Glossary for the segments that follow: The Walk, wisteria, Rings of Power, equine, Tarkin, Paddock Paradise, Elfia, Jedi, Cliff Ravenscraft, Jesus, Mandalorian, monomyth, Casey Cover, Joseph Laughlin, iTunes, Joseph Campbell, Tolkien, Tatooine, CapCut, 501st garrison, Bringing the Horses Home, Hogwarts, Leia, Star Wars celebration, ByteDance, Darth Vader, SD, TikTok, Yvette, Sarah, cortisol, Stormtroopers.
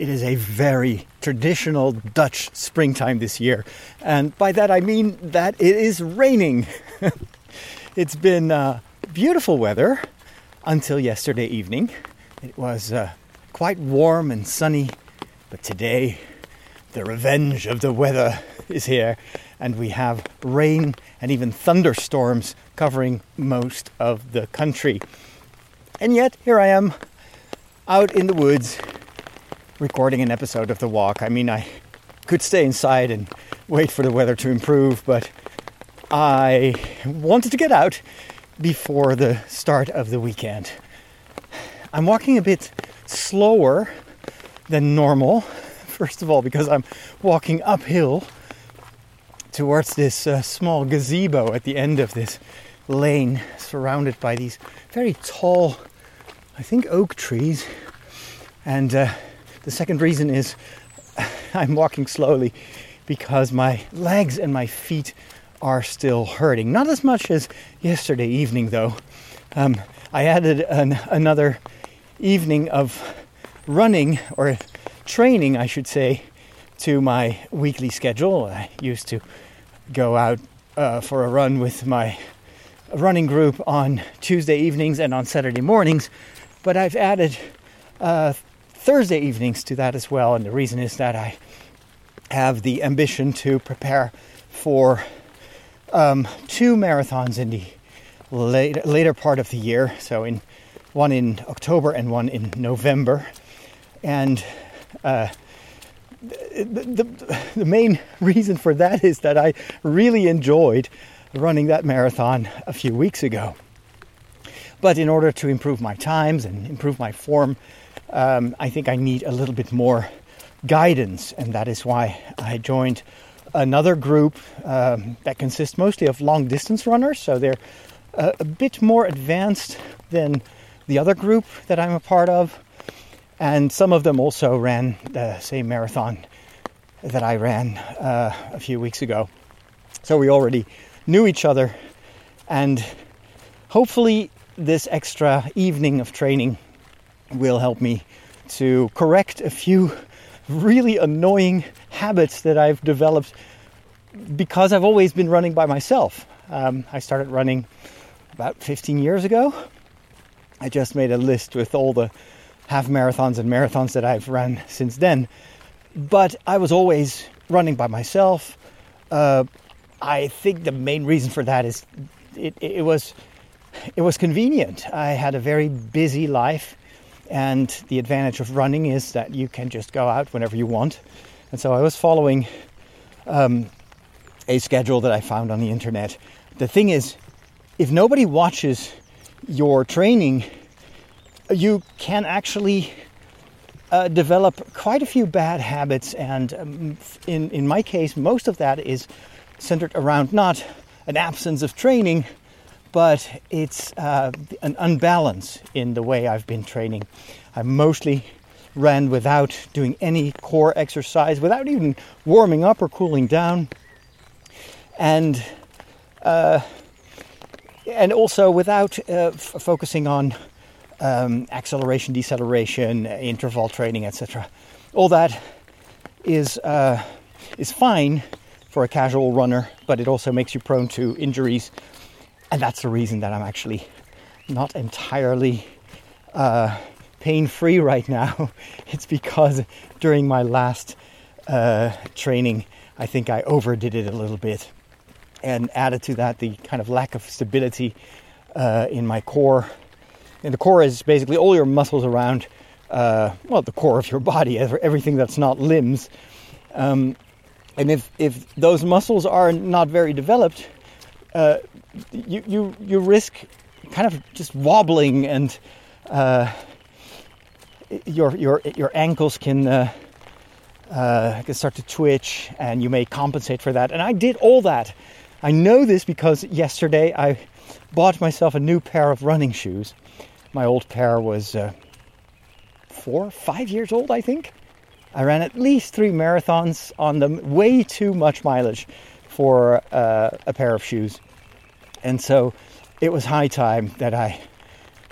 It is a very traditional Dutch springtime this year. And by that I mean that it is raining. It's been beautiful weather until yesterday evening. It was quite warm and sunny, but today the revenge of the weather is here. And we have rain and even thunderstorms covering most of the country. And yet, here I am, out in the woods, recording an episode of The Walk. I mean, I could stay inside and wait for the weather to improve, but I wanted to get out before the start of the weekend. I'm walking a bit slower than normal, first of all, because I'm walking uphill towards this small gazebo at the end of this lane, surrounded by these very tall, I think, oak trees. And the second reason is I'm walking slowly because my legs and my feet are still hurting. Not as much as yesterday evening, though. I added another evening of running, or training, I should say, to my weekly schedule. I used to go out for a run with my running group on Tuesday evenings and on Saturday mornings, but I've added Thursday evenings to that as well. And the reason is that I have the ambition to prepare for 2 marathons in the later part of the year, so in one in October and one in November. And the main reason for that is that I really enjoyed running that marathon a few weeks ago. But in order to improve my times and improve my form, I think I need a little bit more guidance. And that is why I joined another group that consists mostly of long distance runners. So they're a bit more advanced than the other group that I'm a part of. And some of them also ran the same marathon that I ran a few weeks ago. So we already knew each other. And hopefully this extra evening of training will help me to correct a few really annoying habits that I've developed because I've always been running by myself. I started running about 15 years ago. I just made a list with all the half marathons and marathons that I've run since then. But I was always running by myself. I think the main reason for that is it was convenient. I had a very busy life, and the advantage of running is that you can just go out whenever you want. And so I was following a schedule that I found on the internet. The thing is, if nobody watches your training, you can actually develop quite a few bad habits, and in my case, most of that is centered around not an absence of training, but it's an unbalance in the way I've been training. I mostly ran without doing any core exercise, without even warming up or cooling down, and also without focusing on acceleration, deceleration, interval training, etc. All that is fine for a casual runner, but it also makes you prone to injuries, and that's the reason that I'm actually not entirely pain-free right now. It's because during my last training, I think I overdid it a little bit, and added to that the kind of lack of stability in my core. And the core is basically all your muscles around, the core of your body, everything that's not limbs. And if those muscles are not very developed, you risk kind of just wobbling, and your ankles can start to twitch, and you may compensate for that. And I did all that. I know this because yesterday I bought myself a new pair of running shoes. My old pair was 4 or 5 years old, I think. I ran at least 3 marathons on them, way too much mileage for a pair of shoes. And so it was high time that I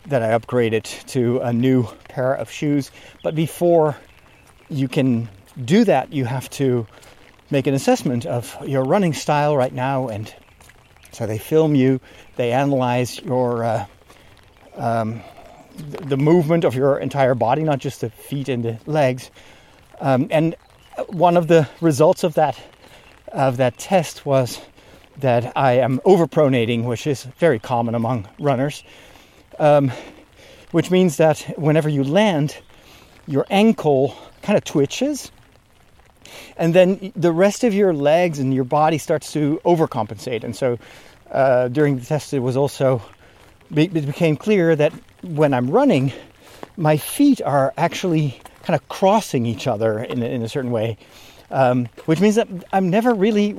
upgraded to a new pair of shoes. But before you can do that, you have to make an assessment of your running style right now. And so they film you, they analyze your the movement of your entire body, not just the feet and the legs. And one of the results of that test was that I am overpronating, which is very common among runners, which means that whenever you land, your ankle kind of twitches, and then the rest of your legs and your body starts to overcompensate. And so during the test, it became clear that when I'm running, my feet are actually kind of crossing each other in a certain way, which means that I'm never really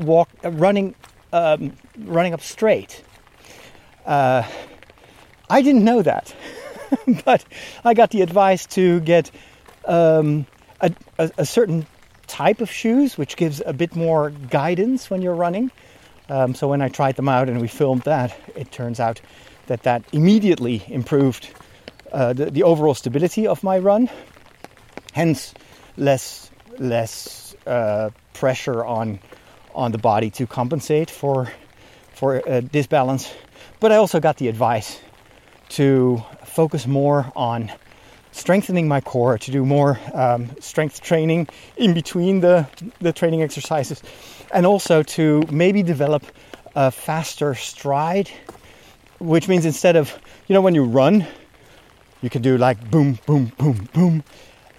running up straight. I didn't know that, but I got the advice to get a certain type of shoes, which gives a bit more guidance when you're running. So when I tried them out and we filmed that, it turns out that immediately improved the overall stability of my run. Hence, less pressure on the body to compensate for disbalance. But I also got the advice to focus more on strengthening my core, to do more strength training in between the training exercises, and also to maybe develop a faster stride, which means instead of, when you run, you can do like boom, boom, boom, boom,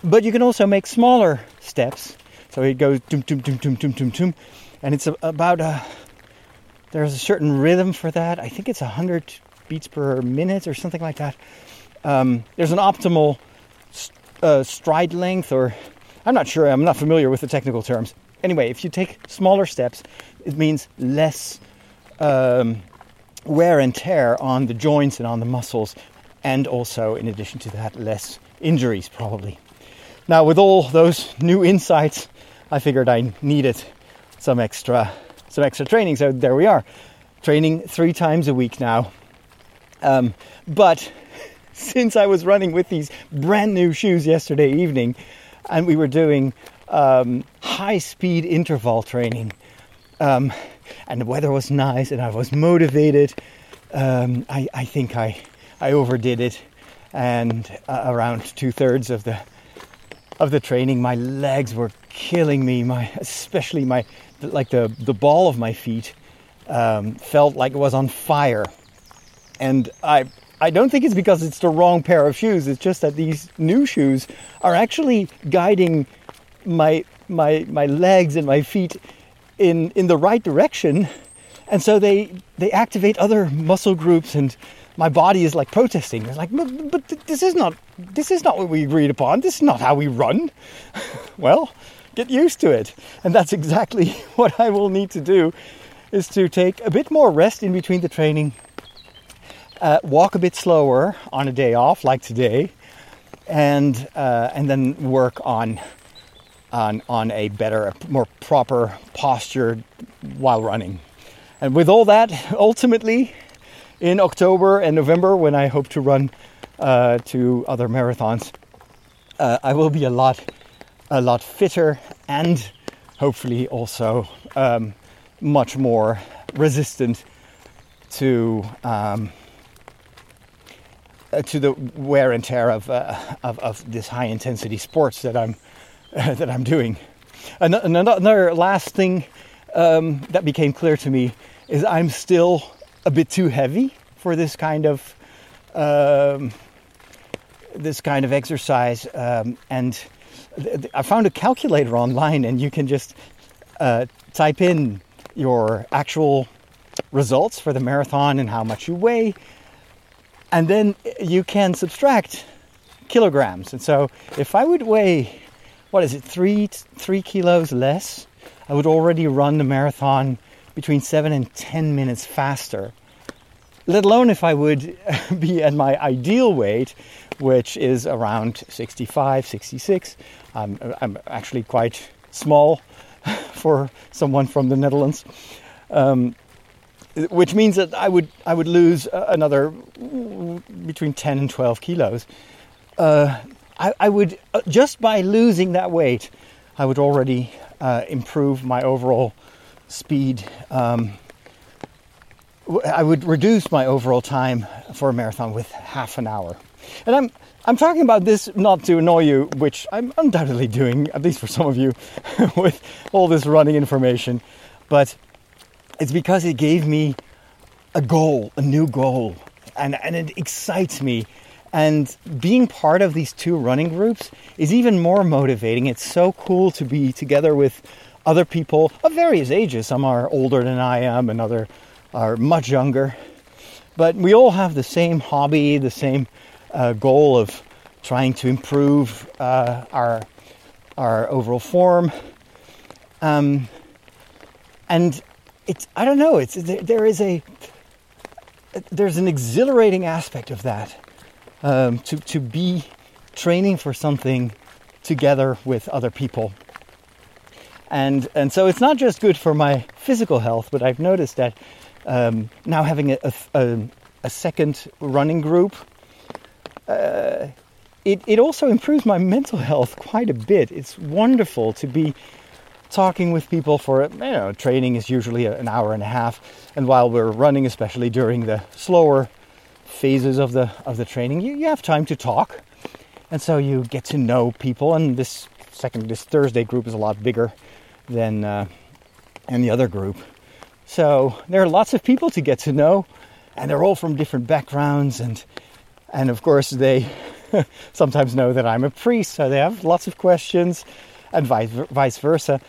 but you can also make smaller steps. So it goes doom, doom, doom, doom, doom, doom, doom, and it's about there's a certain rhythm for that. I think it's 100 beats per minute or something like that. There's an optimal stride length, or I'm not sure, I'm not familiar with the technical terms. Anyway, if you take smaller steps, it means less wear and tear on the joints and on the muscles, and also, in addition to that, less injuries probably. Now, with all those new insights, I figured I needed some extra training, so there we are, training 3 times a week now. But since I was running with these brand new shoes yesterday evening, and we were doing high-speed interval training, and the weather was nice and I was motivated, I think I overdid it, and around 2/3 of the training, my legs were killing me. Especially the ball of my feet felt like it was on fire, and I don't think it's because it's the wrong pair of shoes. It's just that these new shoes are actually guiding my legs and my feet in the right direction, and so they activate other muscle groups, and my body is like protesting. It's like, but this is not what we agreed upon. This is not how we run. Well, get used to it. And that's exactly what I will need to do, is to take a bit more rest in between the training. Walk a bit slower on a day off like today, and then work on a better, more proper posture while running. And with all that, ultimately, in October and November, when I hope to run to other marathons, I will be a lot fitter, and hopefully also much more resistant to the wear and tear of this high intensity sports that I'm doing. Another last thing that became clear to me is I'm still a bit too heavy for this kind of exercise. And I found a calculator online, and you can just type in your actual results for the marathon and how much you weigh, and then you can subtract kilograms. And so if I would weigh, 3 kilos less, I would already run the marathon between 7 and 10 minutes faster. Let alone if I would be at my ideal weight, which is around 65, 66. I'm actually quite small for someone from the Netherlands. Which means that I would lose another between 10 and 12 kilos. I would, just by losing that weight, I would already improve my overall speed. I would reduce my overall time for a marathon with half an hour. And I'm talking about this not to annoy you, which I'm undoubtedly doing, at least for some of you, with all this running information. But it's because it gave me a goal, a new goal, and it excites me. And being part of these two running groups is even more motivating. It's so cool to be together with other people of various ages. Some are older than I am, and others are much younger. But we all have the same hobby, the same goal of trying to improve our overall form, and it's, I don't know, it's there's an exhilarating aspect of that, to be training for something together with other people, and so it's not just good for my physical health, but I've noticed that now having a second running group. It also improves my mental health quite a bit. It's wonderful to be talking with people for, training is usually an hour and a half. And while we're running, especially during the slower phases of the training, you have time to talk. And so you get to know people. And this Thursday group is a lot bigger than any other group. So there are lots of people to get to know. And they're all from different backgrounds and of course, they sometimes know that I'm a priest, so they have lots of questions, and vice versa.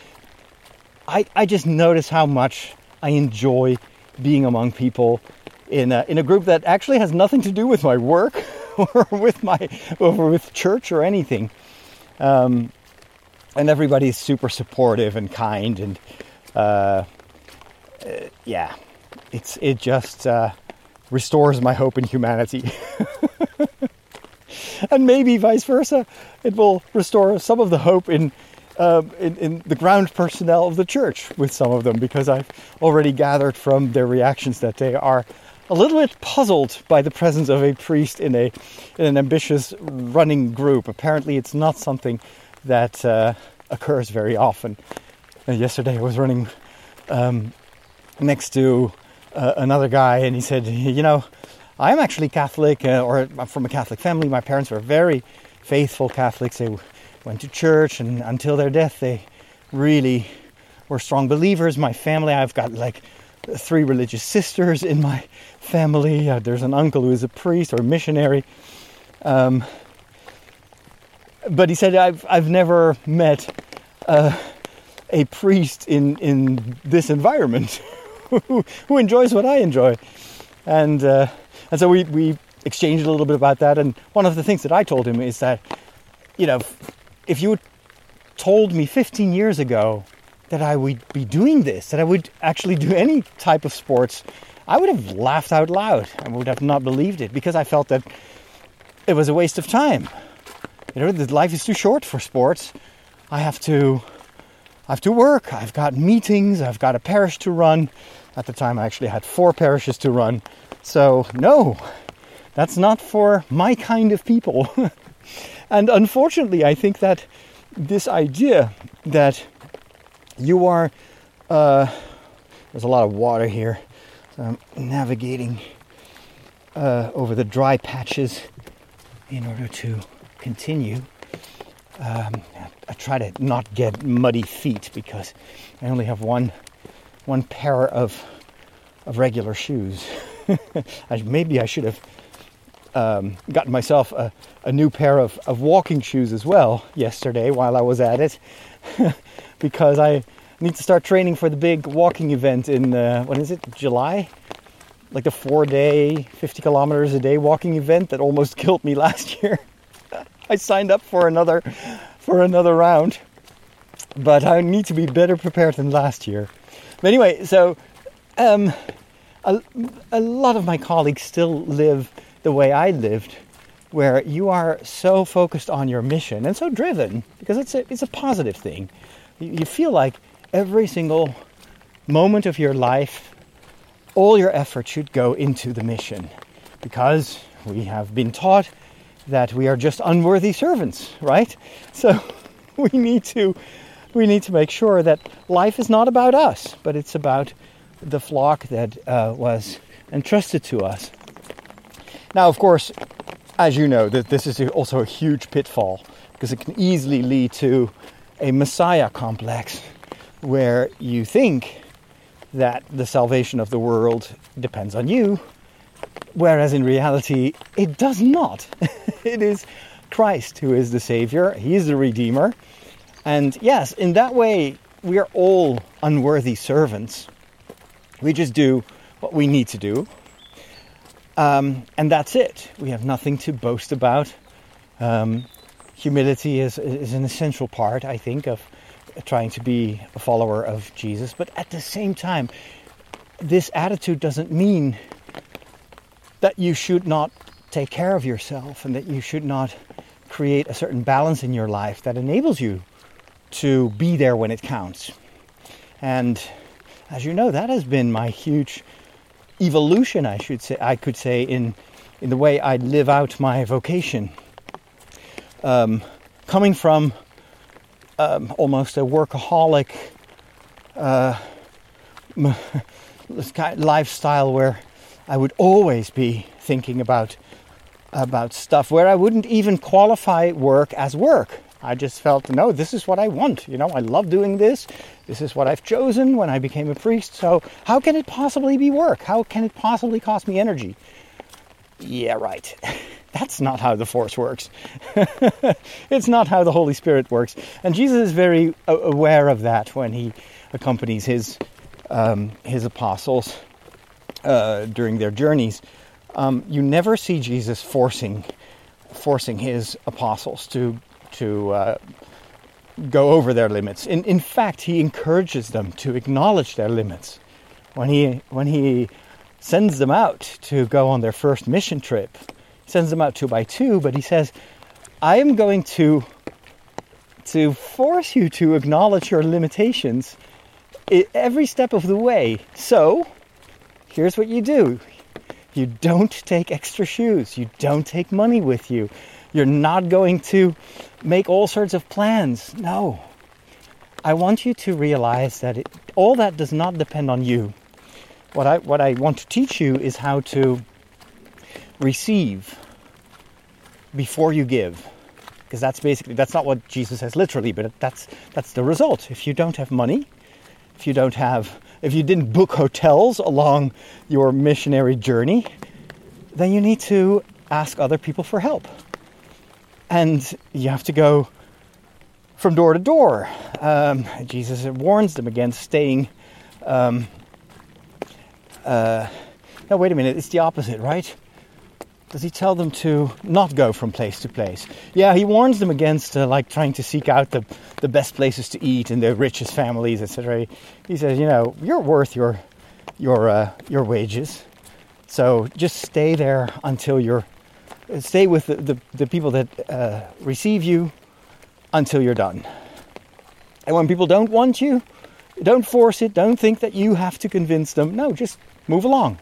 I just notice how much I enjoy being among people in a group that actually has nothing to do with my work or with church or anything. And everybody is super supportive and kind, and yeah, it just restores my hope in humanity. And maybe vice versa, it will restore some of the hope in the ground personnel of the church with some of them, because I've already gathered from their reactions that they are a little bit puzzled by the presence of a priest in an ambitious running group. Apparently it's not something that occurs very often. Yesterday I was running next to another guy, and he said, I'm actually Catholic, or I'm from a Catholic family. My parents were very faithful Catholics. They went to church, and until their death, they really were strong believers. My family, I've got like 3 religious sisters in my family. There's an uncle who is a priest or a missionary. But he said, I've never met a priest in this environment who enjoys what I enjoy. And so we exchanged a little bit about that. And one of the things that I told him is that, if you told me 15 years ago that I would be doing this, that I would actually do any type of sports, I would have laughed out loud. I would have not believed it, because I felt that it was a waste of time. Life is too short for sports. I have to work. I've got meetings. I've got a parish to run. At the time, I actually had 4 parishes to run. So, no, that's not for my kind of people. And unfortunately, I think that this idea that you are... there's a lot of water here. So I'm navigating over the dry patches in order to continue. I try to not get muddy feet, because I only have one pair of regular shoes. Maybe I should have gotten myself a new pair of walking shoes as well yesterday while I was at it, because I need to start training for the big walking event in, when is it, July? Like the 4-day, 50 kilometers a day walking event that almost killed me last year. I signed up for another round, but I need to be better prepared than last year. But anyway, so... A lot of my colleagues still live the way I lived, where you are so focused on your mission and so driven, because it's a positive thing. You feel like every single moment of your life, all your effort should go into the mission, because we have been taught that we are just unworthy servants, right? So we need to make sure that life is not about us, but it's about the flock that was entrusted to us. Now, of course, as you know, that this is also a huge pitfall, because it can easily lead to a messiah complex where you think that the salvation of the world depends on you, whereas in reality it does not. It is Christ who is the Savior. He is the Redeemer. And yes, in that way, we are all unworthy servants. We just do what we need to do. And that's it. We have nothing to boast about. Humility is an essential part, I think, of trying to be a follower of Jesus. But at the same time, this attitude doesn't mean that you should not take care of yourself and that you should not create a certain balance in your life that enables you to be there when it counts. And as you know, that has been my huge evolution, I could say, in the way I live out my vocation. Coming from almost a workaholic lifestyle where I would always be thinking about stuff, where I wouldn't even qualify work as work. I just felt, no, this is what I want. You know, I love doing this. This is what I've chosen when I became a priest. So how can it possibly be work? How can it possibly cost me energy? Yeah, right. That's not how the Force works. It's not how the Holy Spirit works. And Jesus is very aware of that when he accompanies his apostles during their journeys. You never see Jesus forcing his apostles to go over their limits. In fact, he encourages them to acknowledge their limits. When he sends them out to go on their first mission trip, sends them out 2 by 2, but he says, I am going to force you to acknowledge your limitations every step of the way. So here's what you do. You don't take extra shoes. You don't take money with you. You're not going to make all sorts of plans. No. I want you to realize that all that does not depend on you. What I want to teach you is how to receive before you give, because that's not what Jesus says literally, but that's the result. If you don't have money, if you didn't book hotels along your missionary journey, then you need to ask other people for help. And you have to go from door to door. Jesus warns them against staying. No, wait a minute. It's the opposite, right? Does he tell them to not go from place to place? Yeah, he warns them against trying to seek out the best places to eat and the richest families, etc. He says, you know, you're worth your wages, so just stay there until you're. Stay with the people that receive you until you're done. And when people don't want you, don't force it. Don't think that you have to convince them. No, just move along.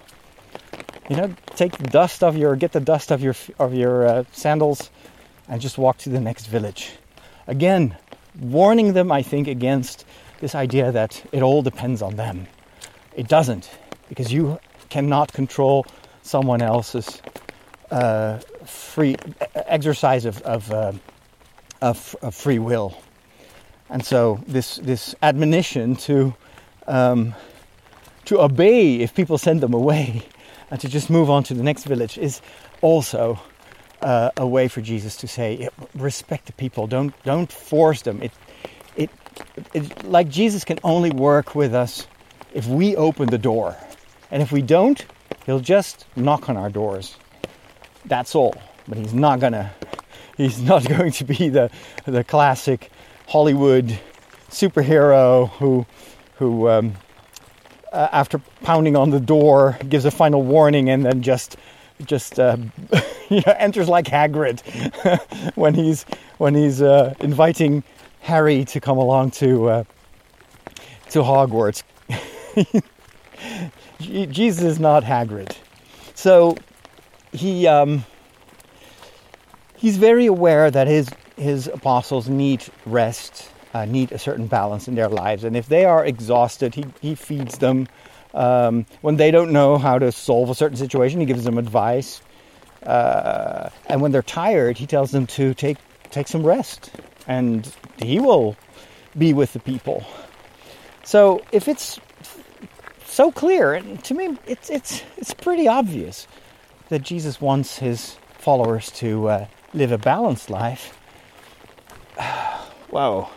You know, get the dust of your sandals, and just walk to the next village. Again, warning them, I think, against this idea that it all depends on them. It doesn't, because you cannot control someone else's free exercise of free will. And so this admonition to obey if people send them away and to just move on to the next village is also a way for Jesus to say, respect the people, don't force them. It like Jesus can only work with us if we open the door, and if we don't, he'll just knock on our doors. That's all. But he's not going to be the classic Hollywood superhero who after pounding on the door gives a final warning and then just you know, enters like Hagrid when he's inviting Harry to come along to Hogwarts. Jesus is not Hagrid. So He he's very aware that his apostles need rest, need a certain balance in their lives. And if they are exhausted, he feeds them. When they don't know how to solve a certain situation, he gives them advice. And when they're tired, he tells them to take some rest. And he will be with the people. So if it's so clear, and to me, it's pretty obvious that Jesus wants his followers to live a balanced life. Wow.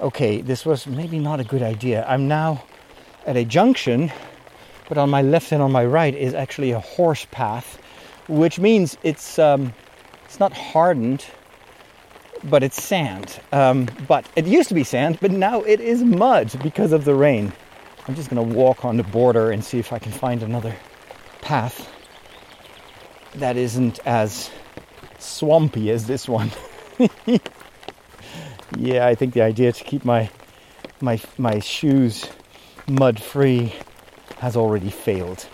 Okay, this was maybe not a good idea. I'm now at a junction, but on my left and on my right is actually a horse path, which means it's not hardened, but it's sand. But it used to be sand, but now it is mud because of the rain. I'm just going to walk on the border and see if I can find another path that isn't as swampy as this one. Yeah, I think the idea to keep my shoes mud-free has already failed.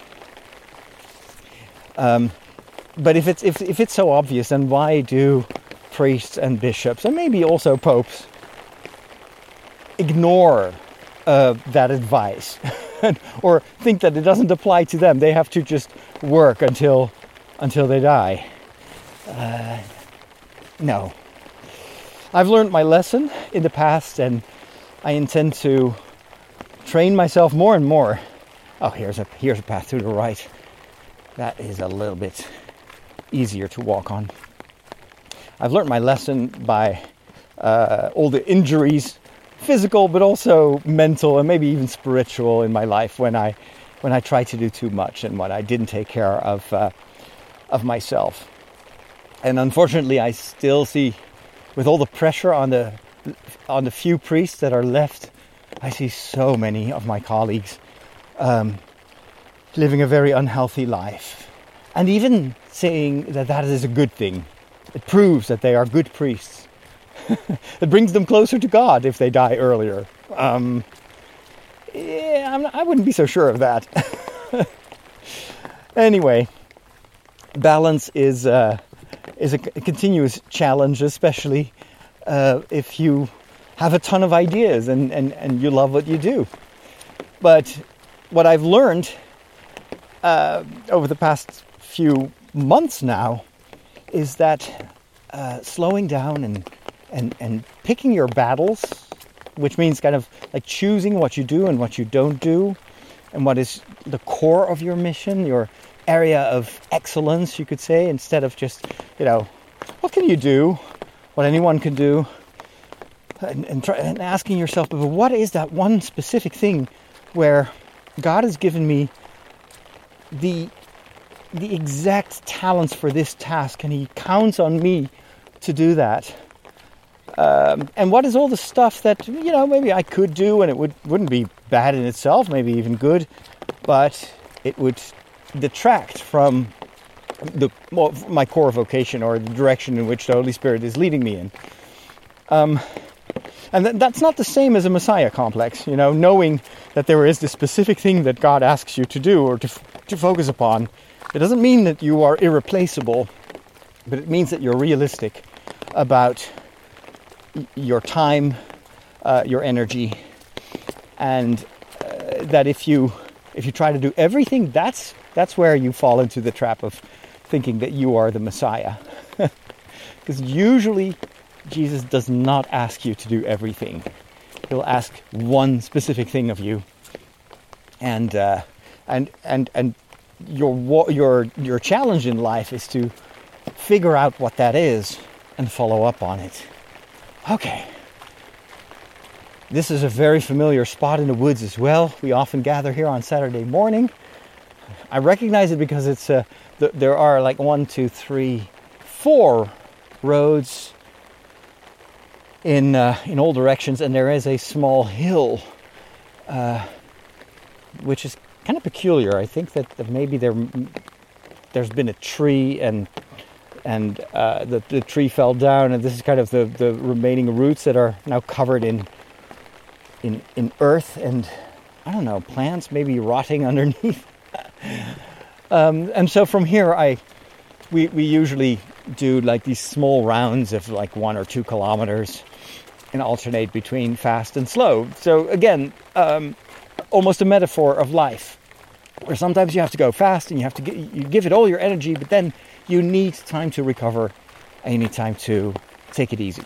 But if it's so obvious, then why do priests and bishops, and maybe also popes, ignore that advice or think that it doesn't apply to them? They have to just work until they die. No. I've learned my lesson in the past, and I intend to train myself more and more. Oh, here's a path to the right. That is a little bit easier to walk on. I've learned my lesson by all the injuries, physical but also mental and maybe even spiritual, in my life when I tried to do too much and when I didn't take care of myself. And unfortunately, I still see, with all the pressure on the few priests that are left, I see so many of my colleagues living a very unhealthy life, and even saying that is a good thing. It proves that they are good priests. It brings them closer to God if they die earlier. I wouldn't be so sure of that. Anyway, balance is a continuous challenge, especially if you have a ton of ideas and you love what you do. But what I've learned over the past few months now is that slowing down and picking your battles, which means kind of like choosing what you do and what you don't do, and what is the core of your mission, your area of excellence, you could say, instead of just, what can you do, what anyone can do, and asking yourself, but what is that one specific thing where God has given me the exact talents for this task, and he counts on me to do that? And what is all the stuff that, maybe I could do, and it wouldn't be bad in itself, maybe even good, but it would detract from my core vocation or the direction in which the Holy Spirit is leading me in. And that's not the same as a Messiah complex, knowing that there is this specific thing that God asks you to do or to focus upon. It doesn't mean that you are irreplaceable, but it means that you're realistic about your time, your energy, and that if you try to do everything, that's where you fall into the trap of thinking that you are the Messiah. Because usually Jesus does not ask you to do everything. He'll ask one specific thing of you, and your challenge in life is to figure out what that is and follow up on it. Okay. This is a very familiar spot in the woods as well. We often gather here on Saturday morning. I recognize it because it's there are like 4 roads in all directions, and there is a small hill, which is kind of peculiar. I think that maybe there's been a tree and the tree fell down, and this is kind of the remaining roots that are now covered in earth and, I don't know, plants maybe rotting underneath. And so from here, we usually do like these small rounds of like 1 or 2 kilometers and alternate between fast and slow. So again, almost a metaphor of life, where sometimes you have to go fast and you have to give it all your energy, but then you need time to recover and you need time to take it easy.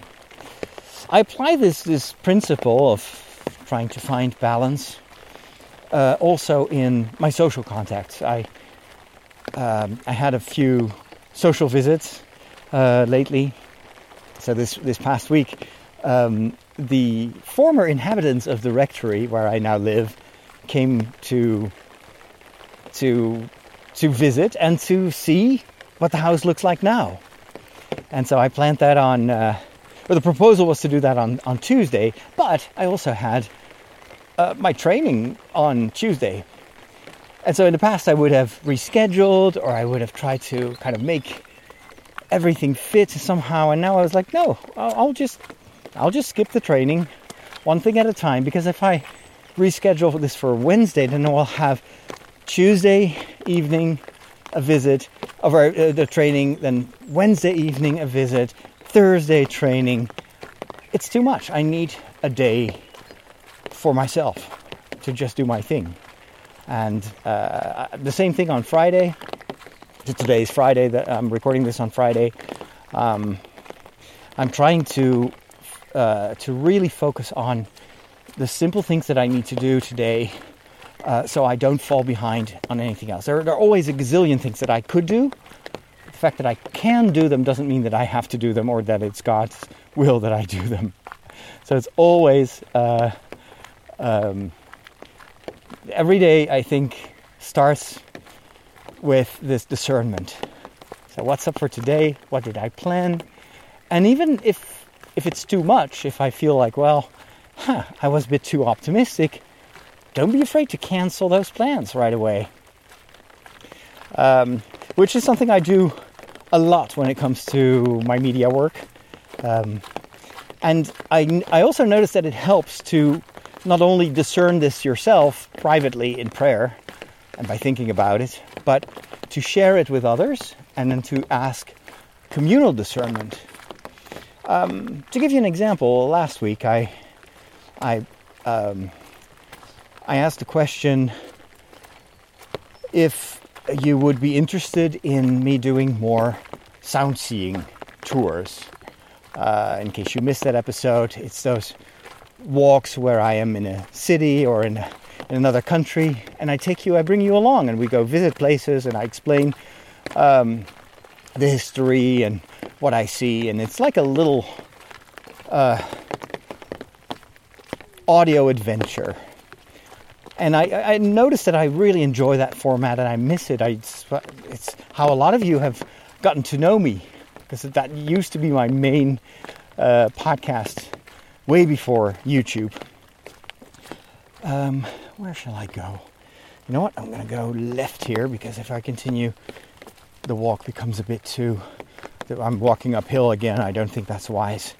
I apply this principle of trying to find balance also in my social contacts. I had a few social visits lately. So this past week, the former inhabitants of the rectory where I now live came to visit and to see what the house looks like now. And so I planned that on. Well, the proposal was to do that on Tuesday, but I also had my training on Tuesday. And so in the past I would have rescheduled, or I would have tried to kind of make everything fit somehow. And now I was like, no, I'll just skip the training one thing at a time, because if I reschedule this for Wednesday, then I'll have Tuesday evening a visit of the training, then Wednesday evening a visit, Thursday training. It's too much. I need a day for myself to just do my thing. And the same thing on Friday. Today is Friday, that I'm recording this on Friday. I'm trying to really focus on the simple things that I need to do today, so I don't fall behind on anything else. There are always a gazillion things that I could do. The fact that I can do them doesn't mean that I have to do them, or that it's God's will that I do them. So it's always... every day, I think, starts with this discernment. So what's up for today? What did I plan? And even if it's too much, if I feel like, I was a bit too optimistic, don't be afraid to cancel those plans right away. Which is something I do a lot when it comes to my media work. And I also notice that it helps to not only discern this yourself privately in prayer and by thinking about it, but to share it with others and then to ask communal discernment. To give you an example, last week I asked the question if you would be interested in me doing more sound seeing tours. In case you missed that episode, it's those walks where I am in a city or in another country, and I bring you along, and we go visit places, and I explain the history and what I see, and it's like a little audio adventure. And I noticed that I really enjoy that format, and I miss it. It's how a lot of you have gotten to know me, because that used to be my main podcast way before YouTube. Where shall I go? You know what? I'm going to go left here, because if I continue, the walk becomes a bit too... I'm walking uphill again. I don't think that's wise.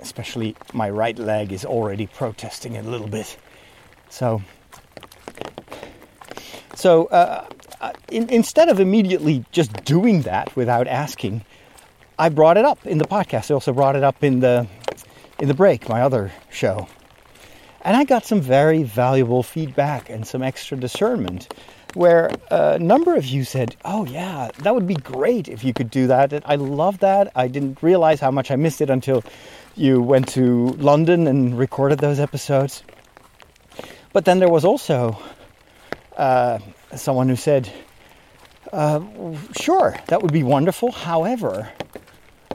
Especially my right leg is already protesting a little bit. So instead of immediately just doing that without asking... I brought it up in the podcast. I also brought it up in the break, my other show. And I got some very valuable feedback and some extra discernment, where a number of you said, oh yeah, that would be great if you could do that. And I love that. I didn't realize how much I missed it until you went to London and recorded those episodes. But then there was also someone who said, sure, that would be wonderful. However...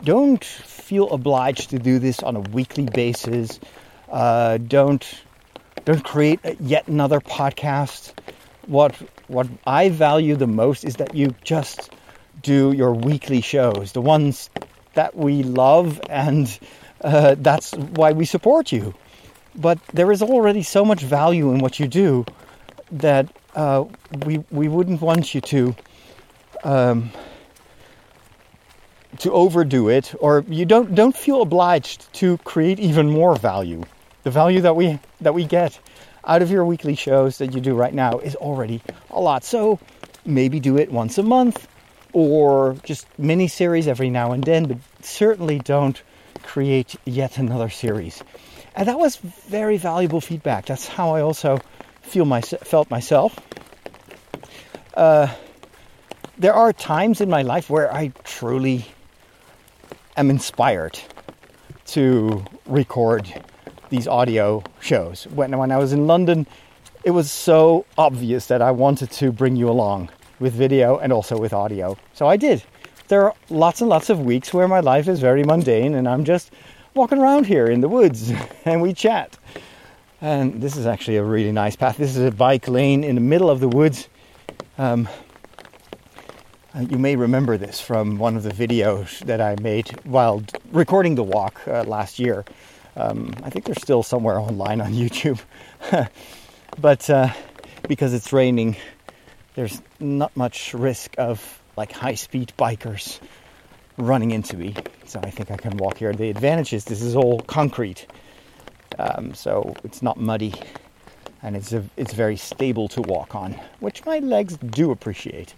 don't feel obliged to do this on a weekly basis. Don't create yet another podcast. What I value the most is that you just do your weekly shows, the ones that we love, and that's why we support you. But there is already so much value in what you do that we wouldn't want you to overdo it, or you don't feel obliged to create even more value. The value that we get out of your weekly shows that you do right now is already a lot. So maybe do it once a month, or just mini-series every now and then, but certainly don't create yet another series. And that was very valuable feedback. That's how I also felt myself. There are times in my life where I truly am inspired to record these audio shows. When I was in London, it was so obvious that I wanted to bring you along with video and also with audio. So I did. There are lots and lots of weeks where my life is very mundane and I'm just walking around here in the woods and we chat. And this is actually a really nice path. This is a bike lane in the middle of the woods. You may remember this from one of the videos that I made while recording The Walk last year. I think they're still somewhere online on YouTube. But because it's raining, there's not much risk of like high-speed bikers running into me. So I think I can walk here. The advantage is this is all concrete. So it's not muddy. And it's very stable to walk on, which my legs do appreciate.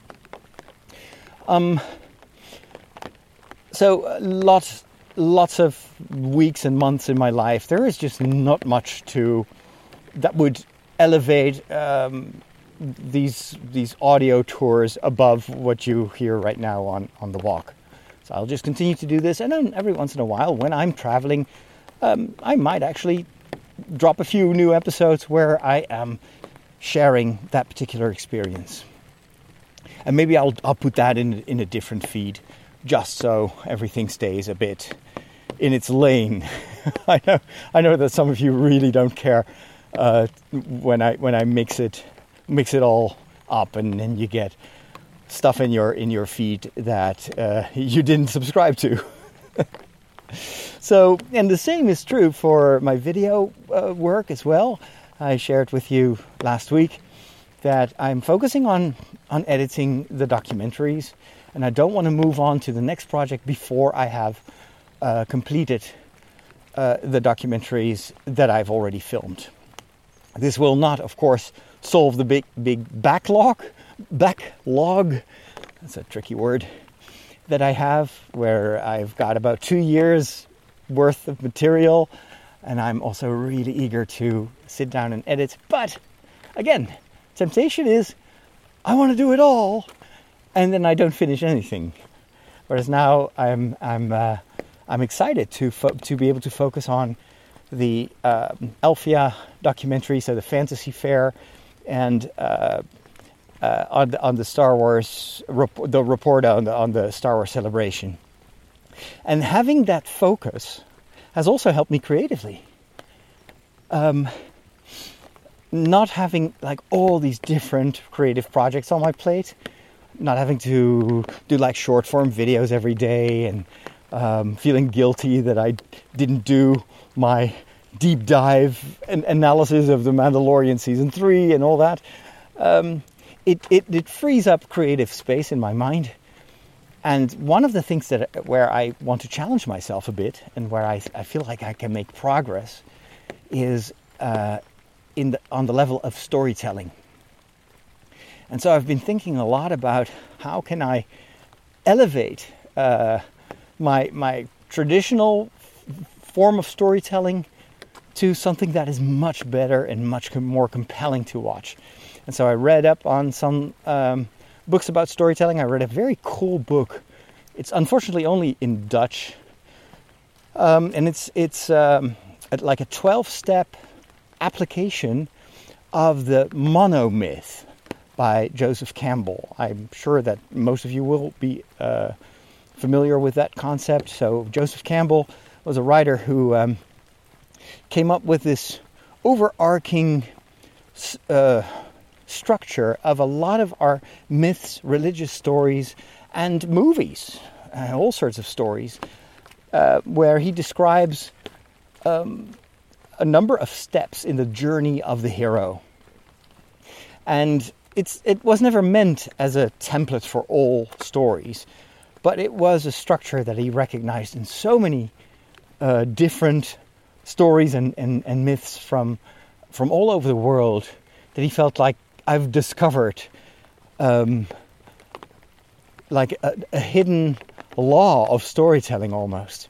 So lots of weeks and months in my life, there is just not much that would elevate these audio tours above what you hear right now on The Walk. So I'll just continue to do this, and then every once in a while when I'm traveling, I might actually drop a few new episodes where I am sharing that particular experience. And maybe I'll put that in a different feed, just so everything stays a bit in its lane. I know that some of you really don't care when I mix it all up, and then you get stuff in your feed that you didn't subscribe to. So, and the same is true for my video work as well. I shared with you last week that I'm focusing on editing the documentaries, and I don't want to move on to the next project before I have completed the documentaries that I've already filmed. This will not, of course, solve the big backlog, that's a tricky word, that I have, where I've got about 2 years worth of material, and I'm also really eager to sit down and edit. But again, temptation is, I want to do it all, and then I don't finish anything. Whereas now I'm excited to be able to focus on the Elfia documentary, so the Fantasy Fair, and on the Star Wars report on the Star Wars celebration. And having that focus has also helped me creatively. Not having like all these different creative projects on my plate, not having to do like short form videos every day, and feeling guilty that I didn't do my deep dive and analysis of the Mandalorian season 3 and all that. It frees up creative space in my mind. And one of the things where I want to challenge myself a bit, and where I feel like I can make progress, is on the level of storytelling. And so I've been thinking a lot about how can I elevate my traditional form of storytelling to something that is much better and much more compelling to watch. And so I read up on some books about storytelling. I read a very cool book. It's unfortunately only in Dutch. And it's like a 12-step application of the monomyth by Joseph Campbell. I'm sure that most of you will be familiar with that concept. So Joseph Campbell was a writer who came up with this overarching structure of a lot of our myths, religious stories, and movies, all sorts of stories, where he describes a number of steps in the journey of the hero. And it was never meant as a template for all stories, but it was a structure that he recognized in so many different stories and myths from all over the world, that he felt like, I've discovered like a hidden law of storytelling almost.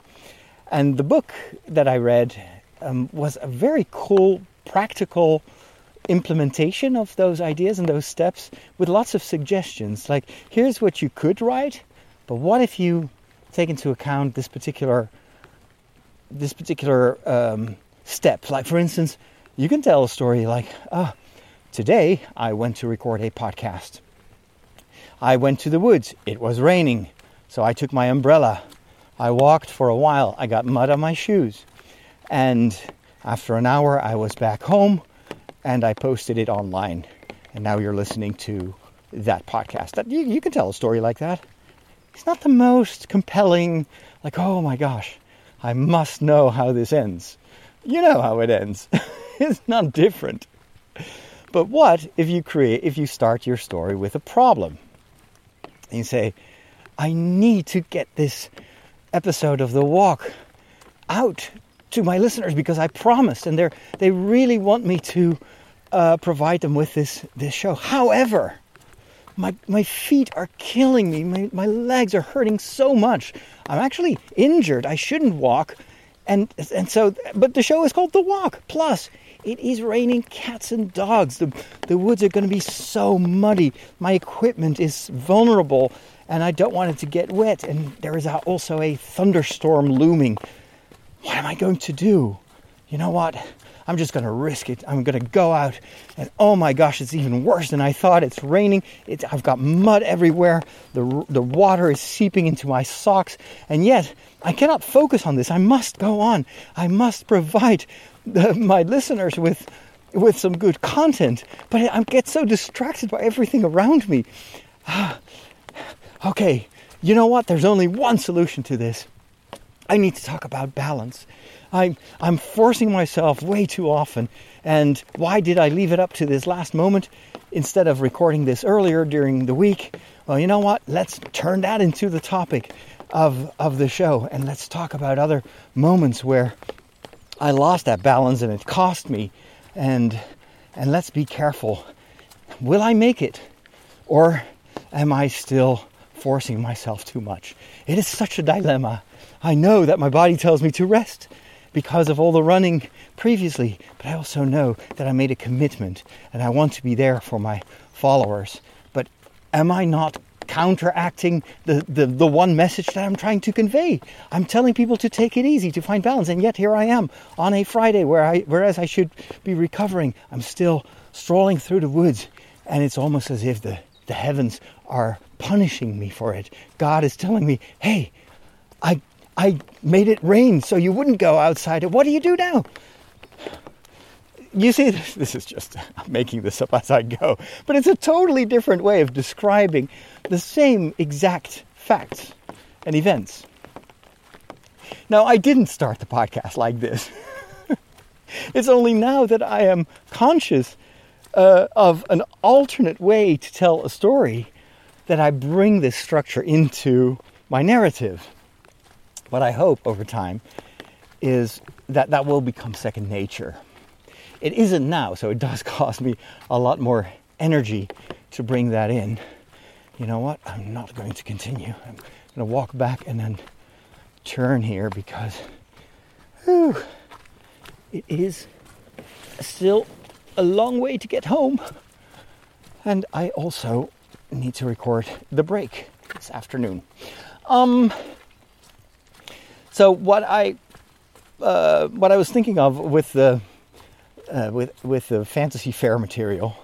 And the book that I read was a very cool, practical implementation of those ideas and those steps with lots of suggestions. Like, here's what you could write, but what if you take into account this particular step? Like, for instance, you can tell a story like, today I went to record a podcast. I went to the woods. It was raining, so I took my umbrella. I walked for a while. I got mud on my shoes. And after an hour, I was back home and I posted it online. And now you're listening to that podcast. That you can tell a story like that. It's not the most compelling, like, oh my gosh, I must know how this ends. You know how it ends. It's not different. But what if you start your story with a problem? And you say, I need to get this episode of The Walk out to my listeners because I promised, and they really want me to provide them with this show. However, my feet are killing me. My legs are hurting so much. I'm actually injured. I shouldn't walk, and so. But the show is called The Walk. Plus, it is raining cats and dogs. The woods are going to be so muddy. My equipment is vulnerable. And I don't want it to get wet. And there is also a thunderstorm looming. What am I going to do? You know what? I'm just going to risk it. I'm going to go out. And oh my gosh, it's even worse than I thought. It's raining. I've got mud everywhere. The water is seeping into my socks. And yet, I cannot focus on this. I must go on. I must provide my listeners with some good content. But I get so distracted by everything around me. Okay, you know what? There's only one solution to this. I need to talk about balance. I'm forcing myself way too often. And why did I leave it up to this last moment instead of recording this earlier during the week? Well, you know what? Let's turn that into the topic of the show. And let's talk about other moments where I lost that balance and it cost me. And let's be careful. Will I make it? Or am I still forcing myself too much? It is such a dilemma. I know that my body tells me to rest because of all the running previously, but I also know that I made a commitment and I want to be there for my followers. But am I not counteracting the one message that I'm trying to convey? I'm telling people to take it easy, to find balance, and yet here I am on a Friday whereas I should be recovering. I'm still strolling through the woods, and it's almost as if the heavens are punishing me for it. God is telling me, hey, I made it rain so you wouldn't go outside. What do you do now? You see, this is just, I'm making this up as I go. But it's a totally different way of describing the same exact facts and events. Now, I didn't start the podcast like this. It's only now that I am conscious of an alternate way to tell a story that I bring this structure into my narrative. What I hope over time is that will become second nature. It isn't now, so it does cost me a lot more energy to bring that in. You know what? I'm not going to continue. I'm going to walk back and then turn here because it is still a long way to get home. And I also need to record the break this afternoon. So what I was thinking of with the Fantasy Fair material,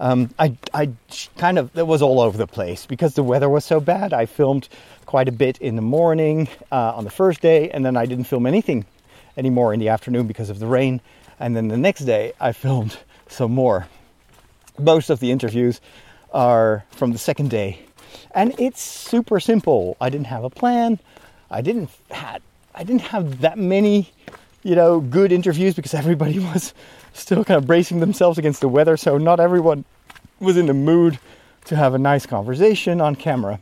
I kind of, it was all over the place because the weather was so bad. I filmed quite a bit in the morning on the first day, and then I didn't film anything anymore in the afternoon because of the rain. And then the next day I filmed some more. Most of the interviews are from the second day, and it's super simple. I didn't have a plan. I didn't have that many, good interviews because everybody was still kind of bracing themselves against the weather. So not everyone was in the mood to have a nice conversation on camera.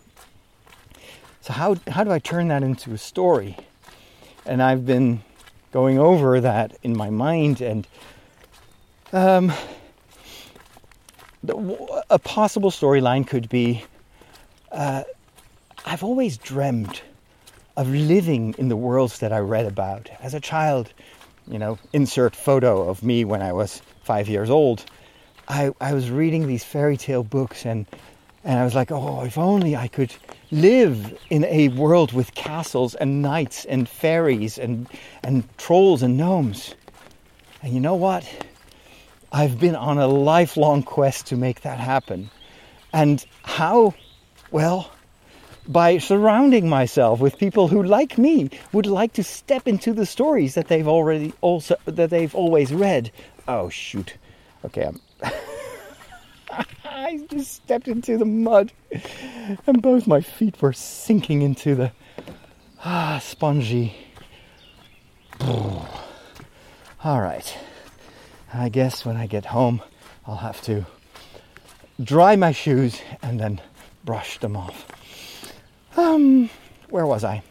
So how do I turn that into a story? And I've been going over that in my mind, and a possible storyline could be I've always dreamt of living in the worlds that I read about. As a child, you know, insert photo of me when I was 5 years old, I was reading these fairy tale books and I was like, oh, if only I could live in a world with castles and knights and fairies and trolls and gnomes. And you know what? I've been on a lifelong quest to make that happen. And how? Well, by surrounding myself with people who, like me, would like to step into the stories that they've always read. Oh shoot! Okay, I just stepped into the mud, and both my feet were sinking into the spongy. All right, I guess when I get home, I'll have to dry my shoes and then brush them off. Where was I?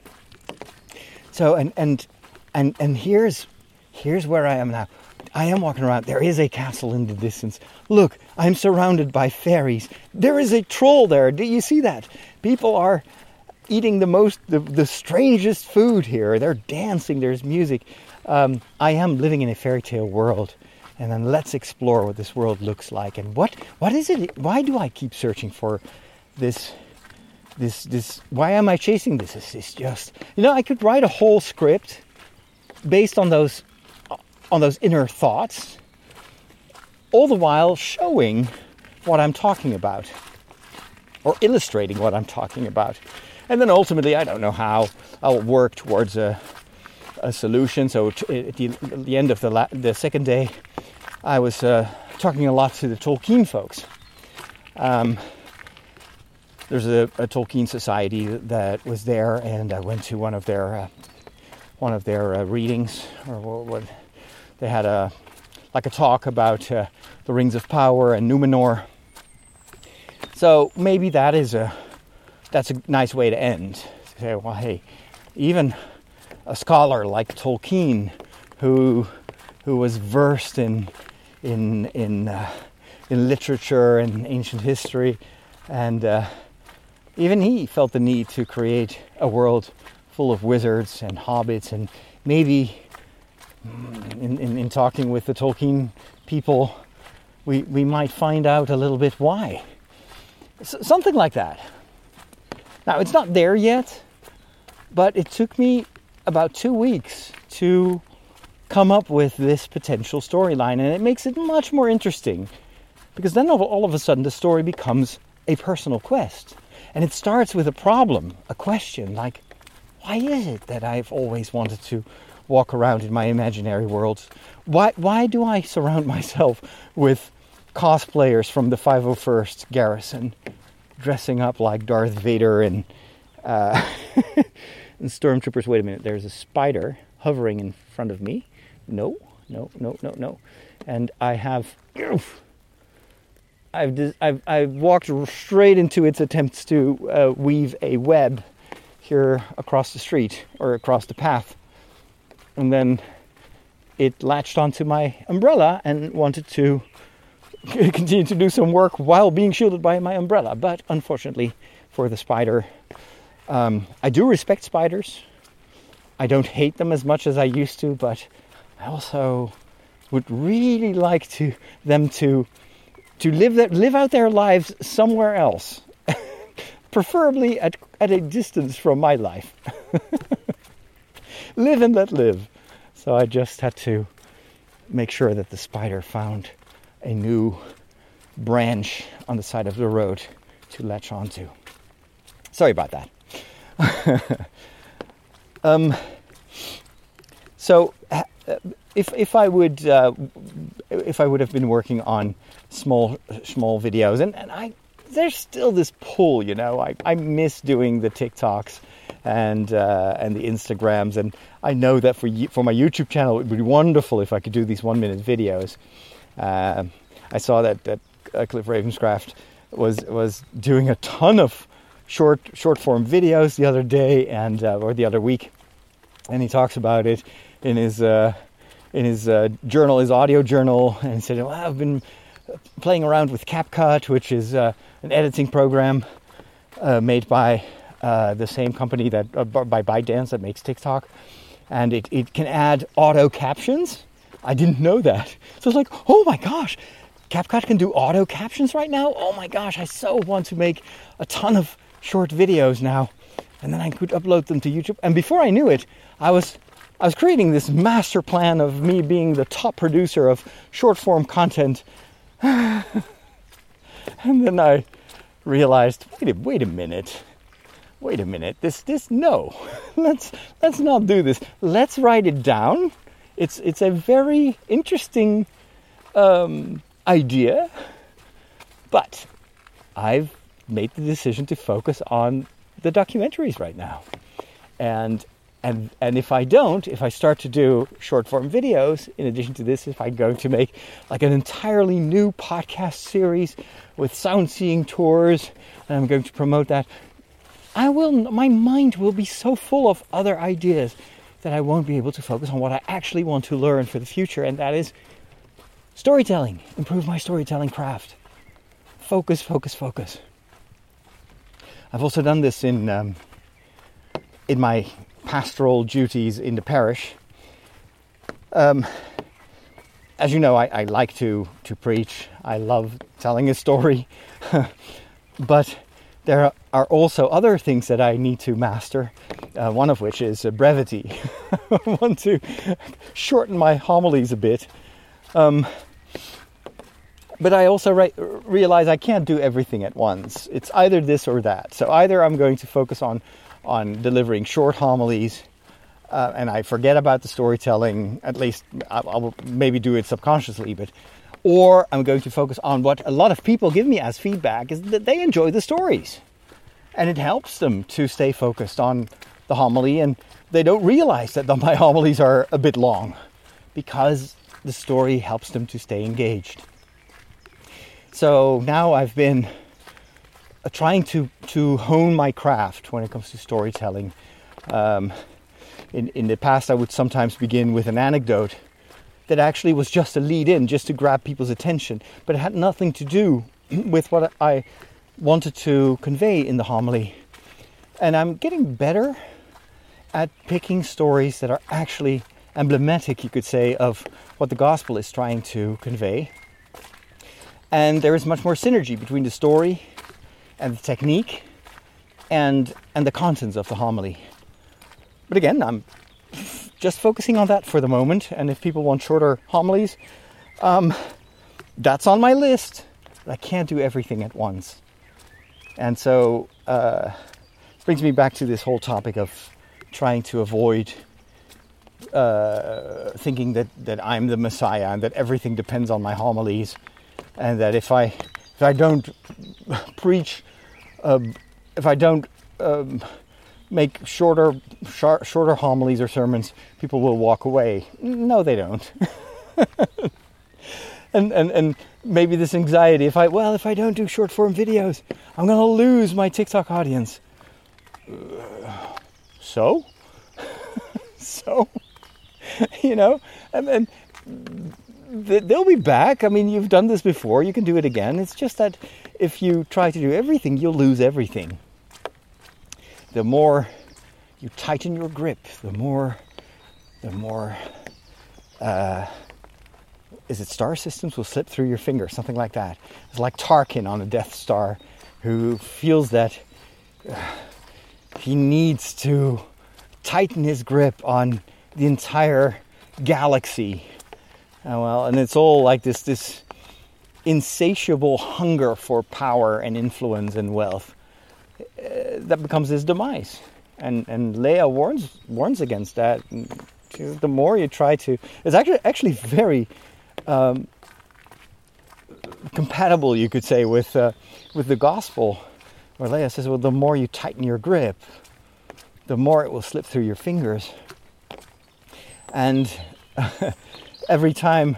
So, and here's where I am now. I am walking around. There is a castle in the distance. Look, I'm surrounded by fairies. There is a troll there. Do you see that? People are eating the strangest food here. They're dancing. There's music. I am living in a fairy tale world. And then let's explore what this world looks like. And what is it? Why do I keep searching for this? Why am I chasing this? It's just, you know, I could write a whole script based on those inner thoughts, all the while showing what I'm talking about or illustrating what I'm talking about. And then ultimately, I don't know how I'll work towards a solution. So at the end of the second day, I was talking a lot to the Tolkien folks. There's a Tolkien society that was there, and I went to one of their readings, or what they had a talk about the Rings of Power and Numenor. So maybe that's a nice way to end. To say, well, hey, even a scholar like Tolkien, who was versed in literature and ancient history, and even he felt the need to create a world full of wizards and hobbits, and maybe in talking with the Tolkien people, we might find out a little bit why. Something like that. Now, it's not there yet, but it took me about 2 weeks to come up with this potential storyline, and it makes it much more interesting, because then all of a sudden the story becomes a personal quest. And it starts with a problem, a question, like, why is it that I've always wanted to walk around in my imaginary worlds? Why do I surround myself with cosplayers from the 501st garrison, dressing up like Darth Vader and Stormtroopers? Wait a minute, there's a spider hovering in front of me. No. And I have... I've walked straight into its attempts to weave a web here across the street, or across the path, and then it latched onto my umbrella and wanted to continue to do some work while being shielded by my umbrella. But unfortunately for the spider, I do respect spiders. I don't hate them as much as I used to, but I also would really like them to live out their lives somewhere else, preferably at a distance from my life. Live and let live. So I just had to make sure that the spider found a new branch on the side of the road to latch onto. Sorry about that. If I would have been working on small videos, and there's still this pull, you know. I miss doing the TikToks and the Instagrams, and I know that for my YouTube channel it would be wonderful if I could do these 1 minute videos. I saw that Cliff Ravenscraft was doing a ton of short form videos the other day or the other week, and he talks about it in his. In his journal, his audio journal, and said, well, I've been playing around with CapCut, which is an editing program made by the same company that by ByteDance that makes TikTok, and it can add auto captions. I didn't know that. So it's like, oh my gosh, CapCut can do auto captions right now. Oh my gosh, I so want to make a ton of short videos now, and then I could upload them to YouTube. And before I knew it, I was creating this master plan of me being the top producer of short form content. And then I realized, wait a minute. No, let's not do this. Let's write it down. It's a very interesting idea, but I've made the decision to focus on the documentaries right now, and if I start to do short form videos in addition to this, if I'm going to make like an entirely new podcast series with sound seeing tours, and I'm going to promote that, my mind will be so full of other ideas that I won't be able to focus on what I actually want to learn for the future, and that is storytelling. Improve my storytelling craft. Focus. I've also done this in my pastoral duties in the parish. As you know, I like to preach. I love telling a story. But there are also other things that I need to master, one of which is brevity. I want to shorten my homilies a bit. But I also realize I can't do everything at once. It's either this or that. So either I'm going to focus on delivering short homilies, and I forget about the storytelling. At least I will maybe do it subconsciously, or I'm going to focus on what a lot of people give me as feedback is that they enjoy the stories, and it helps them to stay focused on the homily, and they don't realize that my homilies are a bit long because the story helps them to stay engaged. So now I've been trying to hone my craft when it comes to storytelling. In the past, I would sometimes begin with an anecdote that actually was just a lead-in, just to grab people's attention, but it had nothing to do with what I wanted to convey in the homily. And I'm getting better at picking stories that are actually emblematic, you could say, of what the gospel is trying to convey. And there is much more synergy between the story and the technique and the contents of the homily. But again, I'm just focusing on that for the moment. And if people want shorter homilies, that's on my list. I can't do everything at once. And so brings me back to this whole topic of trying to avoid thinking that I'm the Messiah and that everything depends on my homilies. And that if I don't preach, if I don't make shorter homilies or sermons, people will walk away. No, they don't. and maybe this anxiety. If I don't do short form videos, I'm gonna lose my TikTok audience. So, you know, and they'll be back. I mean, you've done this before. You can do it again. It's just that if you try to do everything, you'll lose everything. The more you tighten your grip, the more is it star systems will slip through your finger, something like that. It's like Tarkin on a Death Star, who feels that he needs to tighten his grip on the entire galaxy. And it's all like this insatiable hunger for power and influence and wealth that becomes his demise. And Leia warns against that. She says, the more you try to, it's actually very compatible, you could say, with the gospel, where Leia says, "Well, the more you tighten your grip, the more it will slip through your fingers." And every time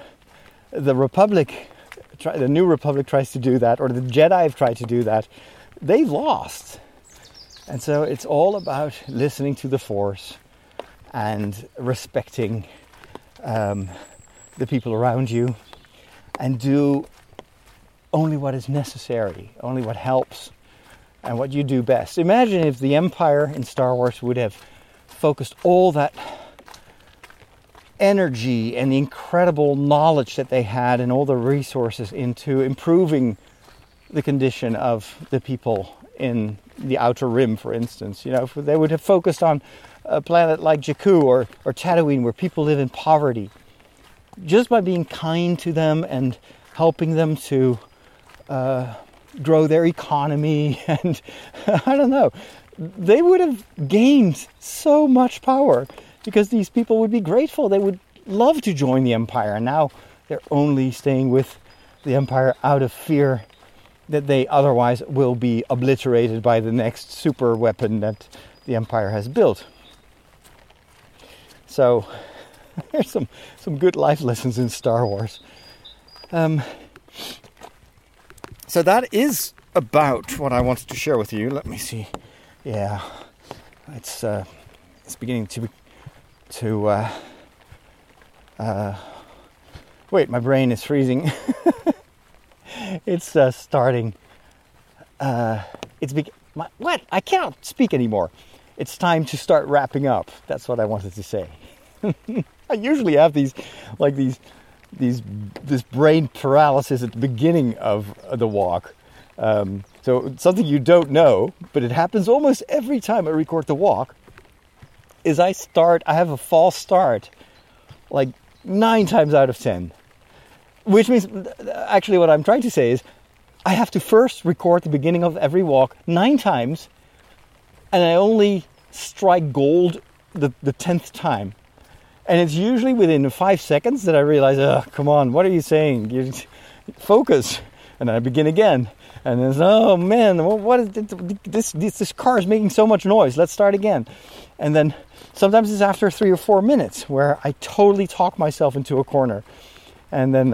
the New Republic tries to do that, or the Jedi have tried to do that, they've lost. And so it's all about listening to the Force and respecting the people around you, and do only what is necessary, only what helps, and what you do best. Imagine if the Empire in Star Wars would have focused all that energy and the incredible knowledge that they had and all the resources into improving the condition of the people in the Outer Rim, for instance. You know, if they would have focused on a planet like Jakku or Tatooine, where people live in poverty, just by being kind to them and helping them to grow their economy, and I don't know, they would have gained so much power, because these people would be grateful. They would love to join the Empire. And now they're only staying with the Empire out of fear that they otherwise will be obliterated by the next super weapon that the Empire has built. So there's some good life lessons in Star Wars. So that is about what I wanted to share with you. Let me see. Yeah, it's beginning to wait, my brain is freezing. What? I cannot speak anymore. It's time to start wrapping up. That's what I wanted to say. I usually have this brain paralysis at the beginning of the walk. So it's something you don't know, but it happens almost every time I record the walk. Is I have a false start, like 9 times out of 10. Which means, actually what I'm trying to say is, I have to first record the beginning of every walk 9 times, and I only strike gold the 10th time. And it's usually within 5 seconds that I realize, oh, come on, what are you saying? Focus. And then I begin again. And then, oh man, what is this car is making so much noise. Let's start again. And then sometimes it's after 3 or 4 minutes where I totally talk myself into a corner. And then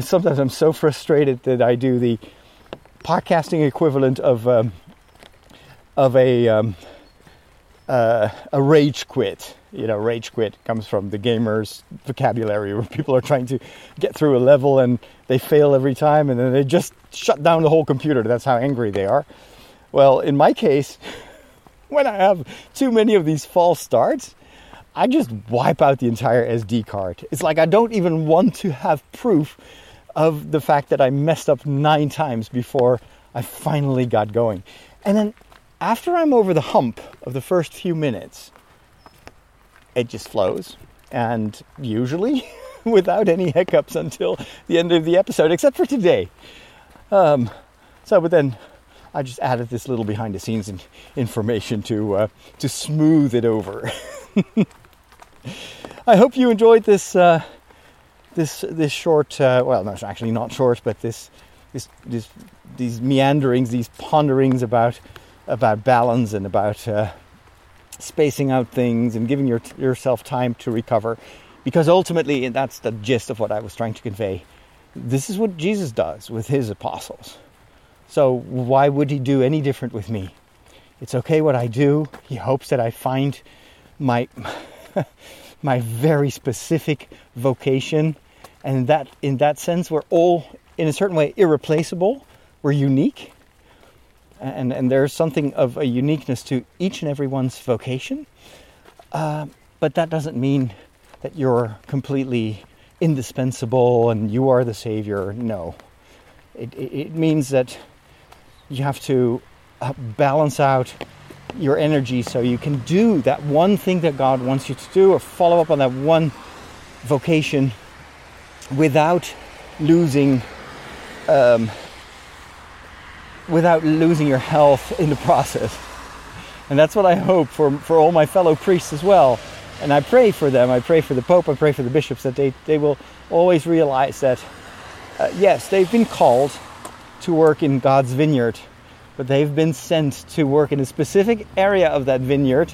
sometimes I'm so frustrated that I do the podcasting equivalent of a rage quit. You know, rage quit comes from the gamers' vocabulary, where people are trying to get through a level and they fail every time, and then they just shut down the whole computer. That's how angry they are. Well, in my case, when I have too many of these false starts, I just wipe out the entire SD card. It's like I don't even want to have proof of the fact that I messed up 9 times before I finally got going. And then after I'm over the hump of the first few minutes, it just flows. And usually without any hiccups until the end of the episode, except for today. But then I just added this little behind the scenes information to smooth it over. I hope you enjoyed this this short these meanderings, these ponderings about balance and about spacing out things and giving yourself time to recover, because ultimately, and that's the gist of what I was trying to convey, this is what Jesus does with his apostles. So why would he do any different with me? It's okay what I do. He hopes that I find my very specific vocation, and that in that sense we're all in a certain way irreplaceable. We're unique, and there's something of a uniqueness to each and everyone's vocation, but that doesn't mean that you're completely indispensable and you are the savior. No, it means that you have to balance out your energy so you can do that one thing that God wants you to do, or follow up on that one vocation without losing your health in the process. And that's what I hope for all my fellow priests as well. And I pray for them. I pray for the Pope. I pray for the bishops, that they will always realize that yes, they've been called to work in God's vineyard, but they've been sent to work in a specific area of that vineyard,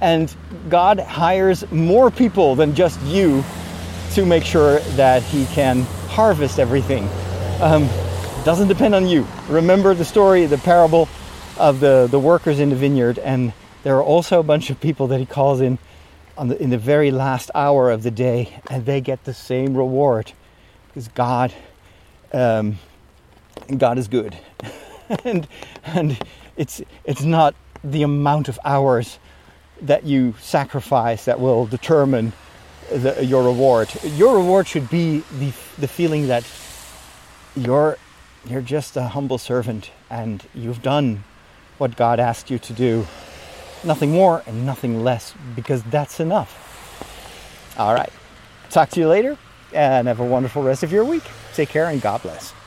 and God hires more people than just you to make sure that he can harvest everything. Doesn't depend on you. Remember the story, the parable of the workers in the vineyard, and there are also a bunch of people that he calls in the very last hour of the day, and they get the same reward, because God is good. and it's not the amount of hours that you sacrifice that will determine your reward. Your reward should be the feeling that you're just a humble servant and you've done what God asked you to do. Nothing more and nothing less, because that's enough. All right. Talk to you later, and have a wonderful rest of your week. Take care and God bless.